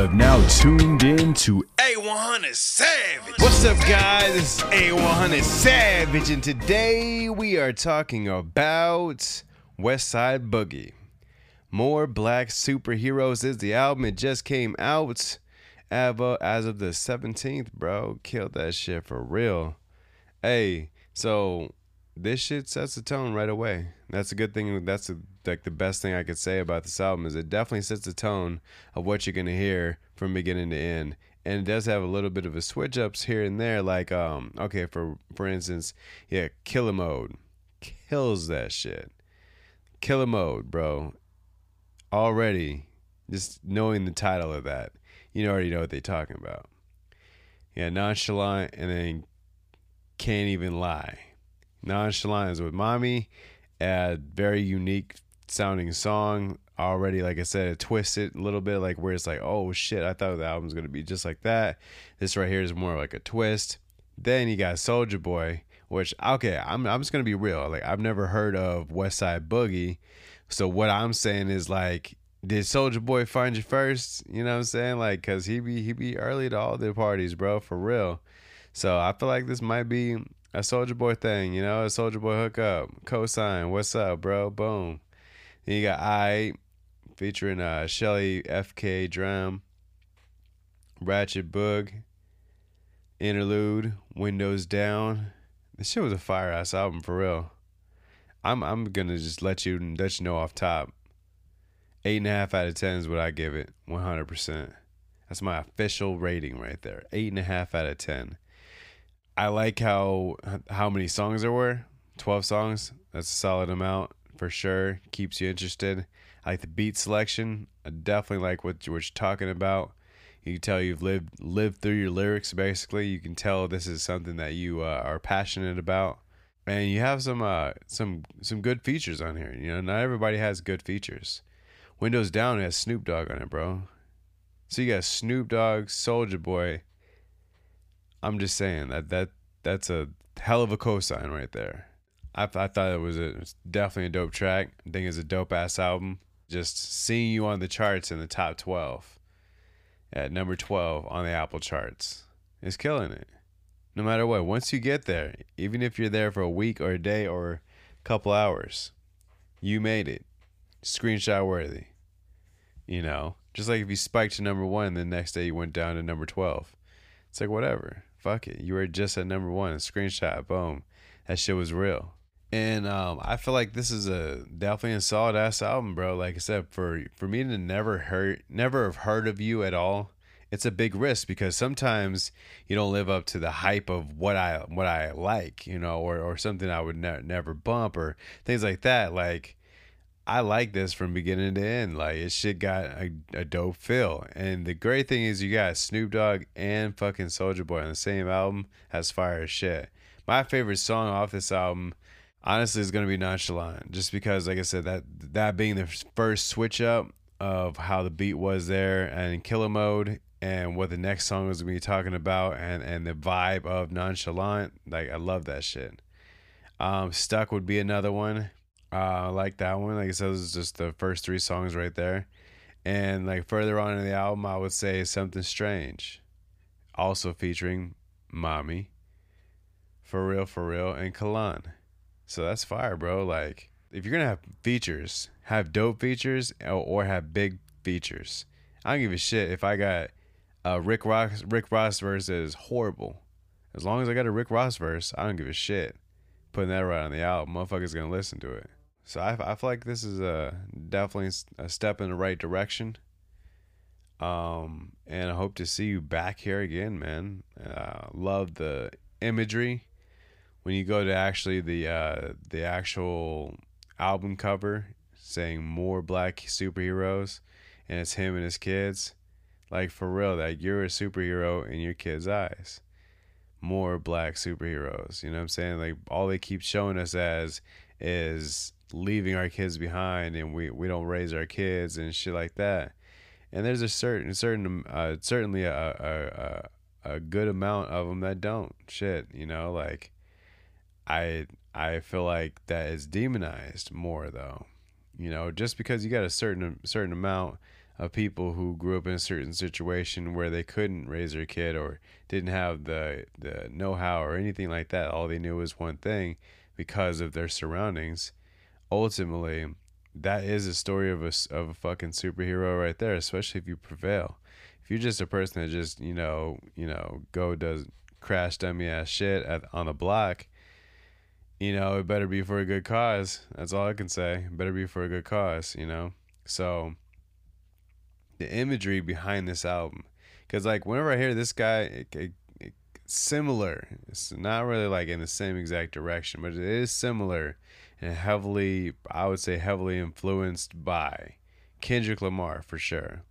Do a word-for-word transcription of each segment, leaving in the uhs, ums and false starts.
have now tuned in to A one hundred Savage. What's up, guys? It's A one hundred Savage, and today we are talking about Westside Boogie. More Black Superheroes is the album. It just came out as of the seventeenth, bro. Killed that shit for real. Hey, so this shit sets the tone right away. That's a good thing. That's a, like the best thing I could say about this album is it definitely sets the tone of what you're gonna hear from beginning to end. And it does have a little bit of a switch ups here and there. Like, um, okay, for for instance, yeah, Killer Mode kills that shit. Killer Mode, bro. Already, just knowing the title of that, you already know what they're talking about. Yeah, Nonchalant, and then Can't Even Lie. Nonchalant is with Mommy, a very unique sounding song. Already, like I said, it twisted a little bit, like where it's like, oh shit, I thought the album's gonna be just like that. This right here is more like a twist. Then you got Soulja Boy, which okay, I'm I'm just gonna be real. Like I've never heard of Westside Boogie, so what I'm saying is like, did Soulja Boy find you first? You know what I'm saying? Like, cause he be he be early to all their parties, bro, for real. So I feel like this might be a Soulja Boy thing, you know, a Soulja Boy hookup, cosign, what's up, bro, boom. Then you got I, featuring uh, Shelly, F K, Dram, Ratchet Bug, Interlude, Windows Down. This shit was a fire ass album for real. I'm I'm gonna just let you let you know off top. Eight and a half out of ten is what I give it, one hundred percent. That's my official rating right there. Eight and a half out of ten. I like how how many songs there were. Twelve songs. That's a solid amount for sure. Keeps you interested. I like the beat selection. I definitely like what, what you're talking about. You can tell you've lived lived through your lyrics. Basically, you can tell this is something that you uh, are passionate about. And you have some uh, some some good features on here. You know, not everybody has good features. Windows Down has Snoop Dogg on it, bro. So you got Snoop Dogg, Soulja Boy. I'm just saying that that that's a hell of a cosign right there. I I thought it was a it was definitely a dope track. I think it's a dope ass album. Just seeing you on the charts in the top twelve, at number twelve on the Apple charts, is killing it. No matter what, once you get there, even if you're there for a week or a day or a couple hours, you made it. Screenshot worthy. You know, just like if you spiked to number one, the next day you went down to number twelve. It's like whatever. Fuck it. You were just at number one. Screenshot. Boom. That shit was real. And um, I feel like this is a definitely a solid ass album, bro. Like I said, for for me to never heard, never have heard of you at all, it's a big risk because sometimes you don't live up to the hype of what I what I like, you know, or or something I would ne- never bump or things like that. Like I like this from beginning to end. Like it shit got a, a dope feel. And the great thing is you got Snoop Dogg and fucking Soulja Boy on the same album. That's fire as shit. My favorite song off this album, honestly, is gonna be Nonchalant. Just because, like I said, that that being the first switch up of how the beat was there and Killer Mode. And what the next song was going to be talking about, and, and the vibe of Nonchalant. Like, I love that shit. Um, Stuck would be another one. Uh, I like that one. Like I said, it was just the first three songs right there. And, like, further on in the album, I would say Something Strange. Also featuring Mommy. For real, for real. And Kalan. So that's fire, bro. Like, if you're going to have features, have dope features or have big features. I don't give a shit if I got... Uh, Rick Ross, Rick Ross verse is horrible. As long as I got a Rick Ross verse, I don't give a shit. Putting that right on the album, motherfuckers gonna listen to it. So I, I feel like this is a definitely a step in the right direction. Um, and I hope to see you back here again, man. Uh, love the imagery when you go to actually the uh, the actual album cover saying More Black Superheroes, and it's him and his kids. Like, for real, that like you're a superhero in your kids' eyes. More Black Superheroes, you know what I'm saying? Like, all they keep showing us as is leaving our kids behind, and we, we don't raise our kids and shit like that. And there's a certain, certain uh, certainly a, a, a, a good amount of them that don't. Shit, you know, like, I, I feel like that is demonized more, though. You know, just because you got a certain certain amount of people who grew up in a certain situation where they couldn't raise their kid or didn't have the, the know-how or anything like that. All they knew was one thing because of their surroundings. Ultimately, that is a story of a, of a fucking superhero right there, especially if you prevail. If you're just a person that just, you know, you know, go does crash dummy ass shit at, on the block, you know, it better be for a good cause. That's all I can say. It better be for a good cause, you know? So the imagery behind this album, because like whenever I hear this guy, it, it, it, similar, it's not really like in the same exact direction, but it is similar and heavily, I would say heavily influenced by Kendrick Lamar for sure.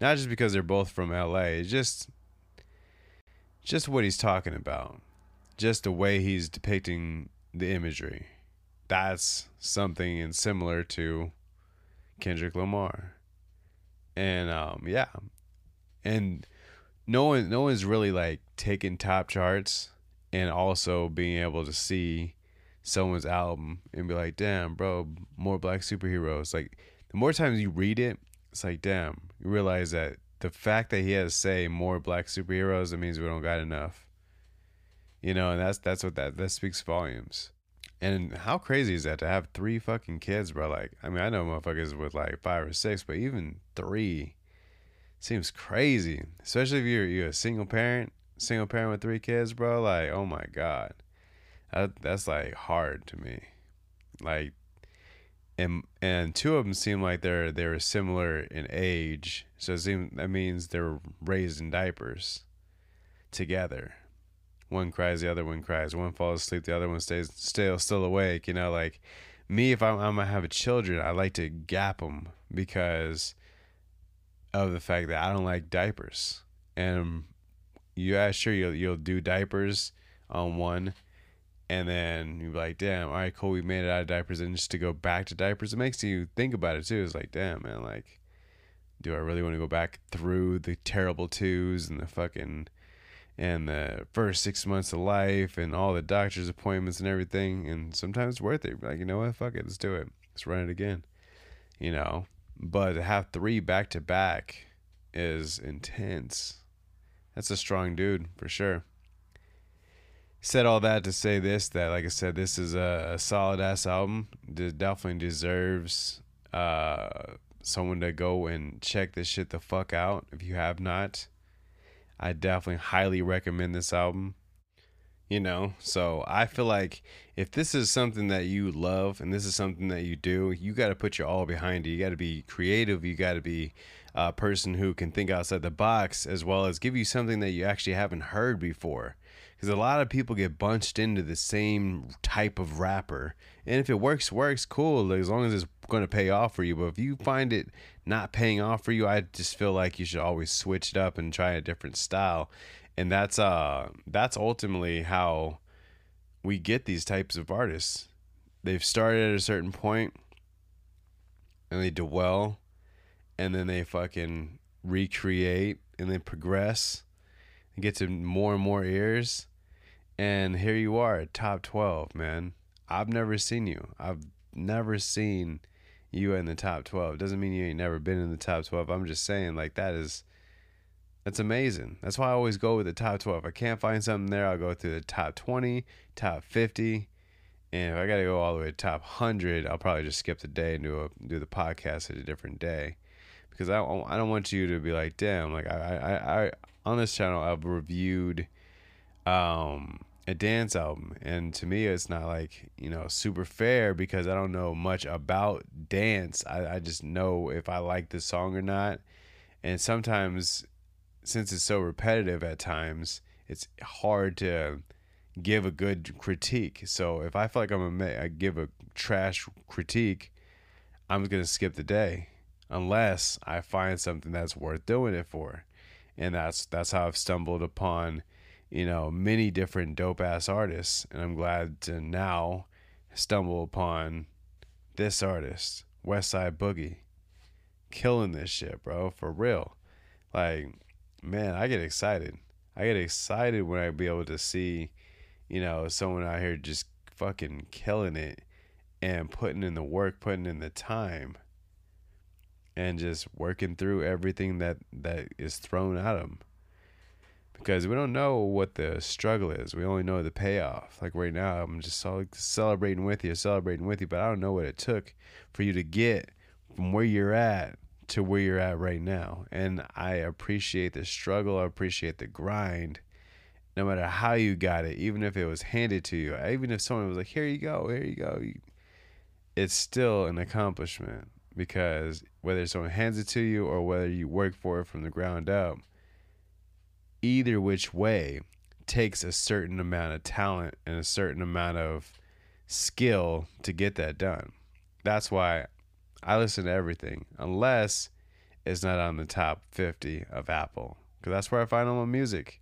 Not just because they're both from L A, it's just, just what he's talking about, just the way he's depicting the imagery. That's something and similar to Kendrick Lamar. And um yeah, and no one no one's really like taking top charts and also being able to see someone's album and be like, damn bro, More Black Superheroes. Like the more times you read it, it's like, damn, you realize that the fact that he has to say More Black Superheroes, it means we don't got enough, you know. And that's that's what that that speaks volumes. And how crazy is that to have three fucking kids, bro? Like, I mean, I know motherfuckers with like five or six, but even three seems crazy. Especially if you're you're a single parent, single parent with three kids, bro. Like, oh my God, that, that's like hard to me. Like, and and two of them seem like they're they're similar in age, so it seems that means they're raised in diapers together. One cries, the other one cries. One falls asleep, the other one stays still, still awake. You know, like me, if I'm, I'm gonna have children, I like to gap them because of the fact that I don't like diapers. And you, yeah, sure, you'll you'll do diapers on one, and then you're like, damn, all right, cool, we made it out of diapers, and just to go back to diapers, it makes you think about it too. It's like, damn, man, like, do I really want to go back through the terrible twos and the fucking and the first six months of life and all the doctor's appointments and everything? And sometimes it's worth it. Like, you know what, fuck it, let's do it, let's run it again, you know. But to have three back to back is intense. That's a strong dude for sure. Said all that to say this, that like I said, this is a, a solid ass album. It definitely deserves uh someone to go and check this shit the fuck out if you have not. I definitely highly recommend this album, you know. So I feel like if this is something that you love and this is something that you do, you got to put your all behind it. You got to be creative. You got to be a person who can think outside the box, as well as give you something that you actually haven't heard before. Because a lot of people get bunched into the same type of rapper. And if it works, works, cool, as long as it's going to pay off for you. But if you find it not paying off for you, I just feel like you should always switch it up and try a different style. And that's uh that's ultimately how we get these types of artists. They've started at a certain point and they do well, and then they fucking recreate and then progress and get to more and more ears, and here you are at top twelve, man. I've never seen you. I've never seen you in the top twelve. Doesn't mean you ain't never been in the top twelve. I'm just saying, like, that is, that's amazing. That's why I always go with the top twelve. If I can't find something there, I'll go through the top twenty, top fifty, and if I gotta go all the way to top one hundred, I'll probably just skip the day and do a, do the podcast at a different day, because I don't, I don't want you to be like, damn, like I I, I on this channel I've reviewed um a dance album, and to me it's not like, you know, super fair, because I don't know much about dance. I, I just know if I like this song or not. And sometimes, since it's so repetitive at times, it's hard to give a good critique. So if I feel like I'm gonna give a trash critique, I'm gonna skip the day unless I find something that's worth doing it for. And that's that's how I've stumbled upon, you know, many different dope ass artists, and I'm glad to now stumble upon this artist, Westside Boogie, killing this shit, bro, for real. Like, man, I get excited. I get excited when I be able to see, you know, someone out here just fucking killing it and putting in the work, putting in the time. and just working through everything that, that is thrown at him. Because we don't know what the struggle is. We only know the payoff. Like right now, I'm just celebrating with you, celebrating with you, but I don't know what it took for you to get from where you're at to where you're at right now. And I appreciate the struggle. I appreciate the grind. No matter how you got it, even if it was handed to you, even if someone was like, here you go, here you go. It's still an accomplishment, because whether someone hands it to you or whether you work for it from the ground up, either which way takes a certain amount of talent and a certain amount of skill to get that done. That's why I listen to everything, unless it's not on the top fifty of Apple, because that's where I find all my music.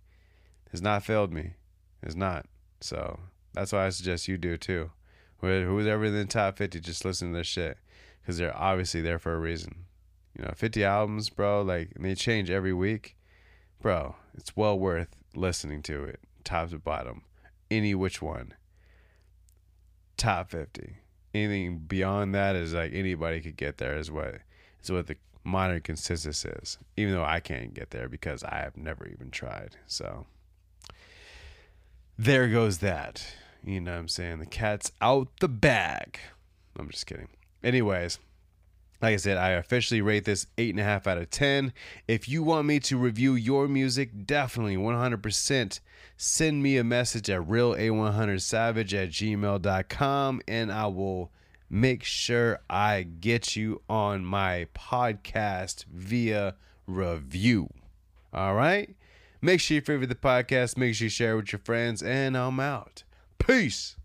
It's not failed me. It's not. So that's why I suggest you do too. Who's ever in the top fifty, just listen to their shit, because they're obviously there for a reason. You know, fifty albums, bro, like, and they change every week. Bro, it's well worth listening to it, top to bottom, any which one. Top fifty. Anything beyond that is like anybody could get there is what is what the modern consensus is. Even though I can't get there because I have never even tried. So there goes that. You know what I'm saying? The cat's out the bag. I'm just kidding. Anyways. Like I said, I officially rate this eight point five out of ten. If you want me to review your music, definitely one hundred percent send me a message at real a one hundred savage at gmail dot com, and I will make sure I get you on my podcast via review. All right? Make sure you favorite the podcast. Make sure you share it with your friends, and I'm out. Peace.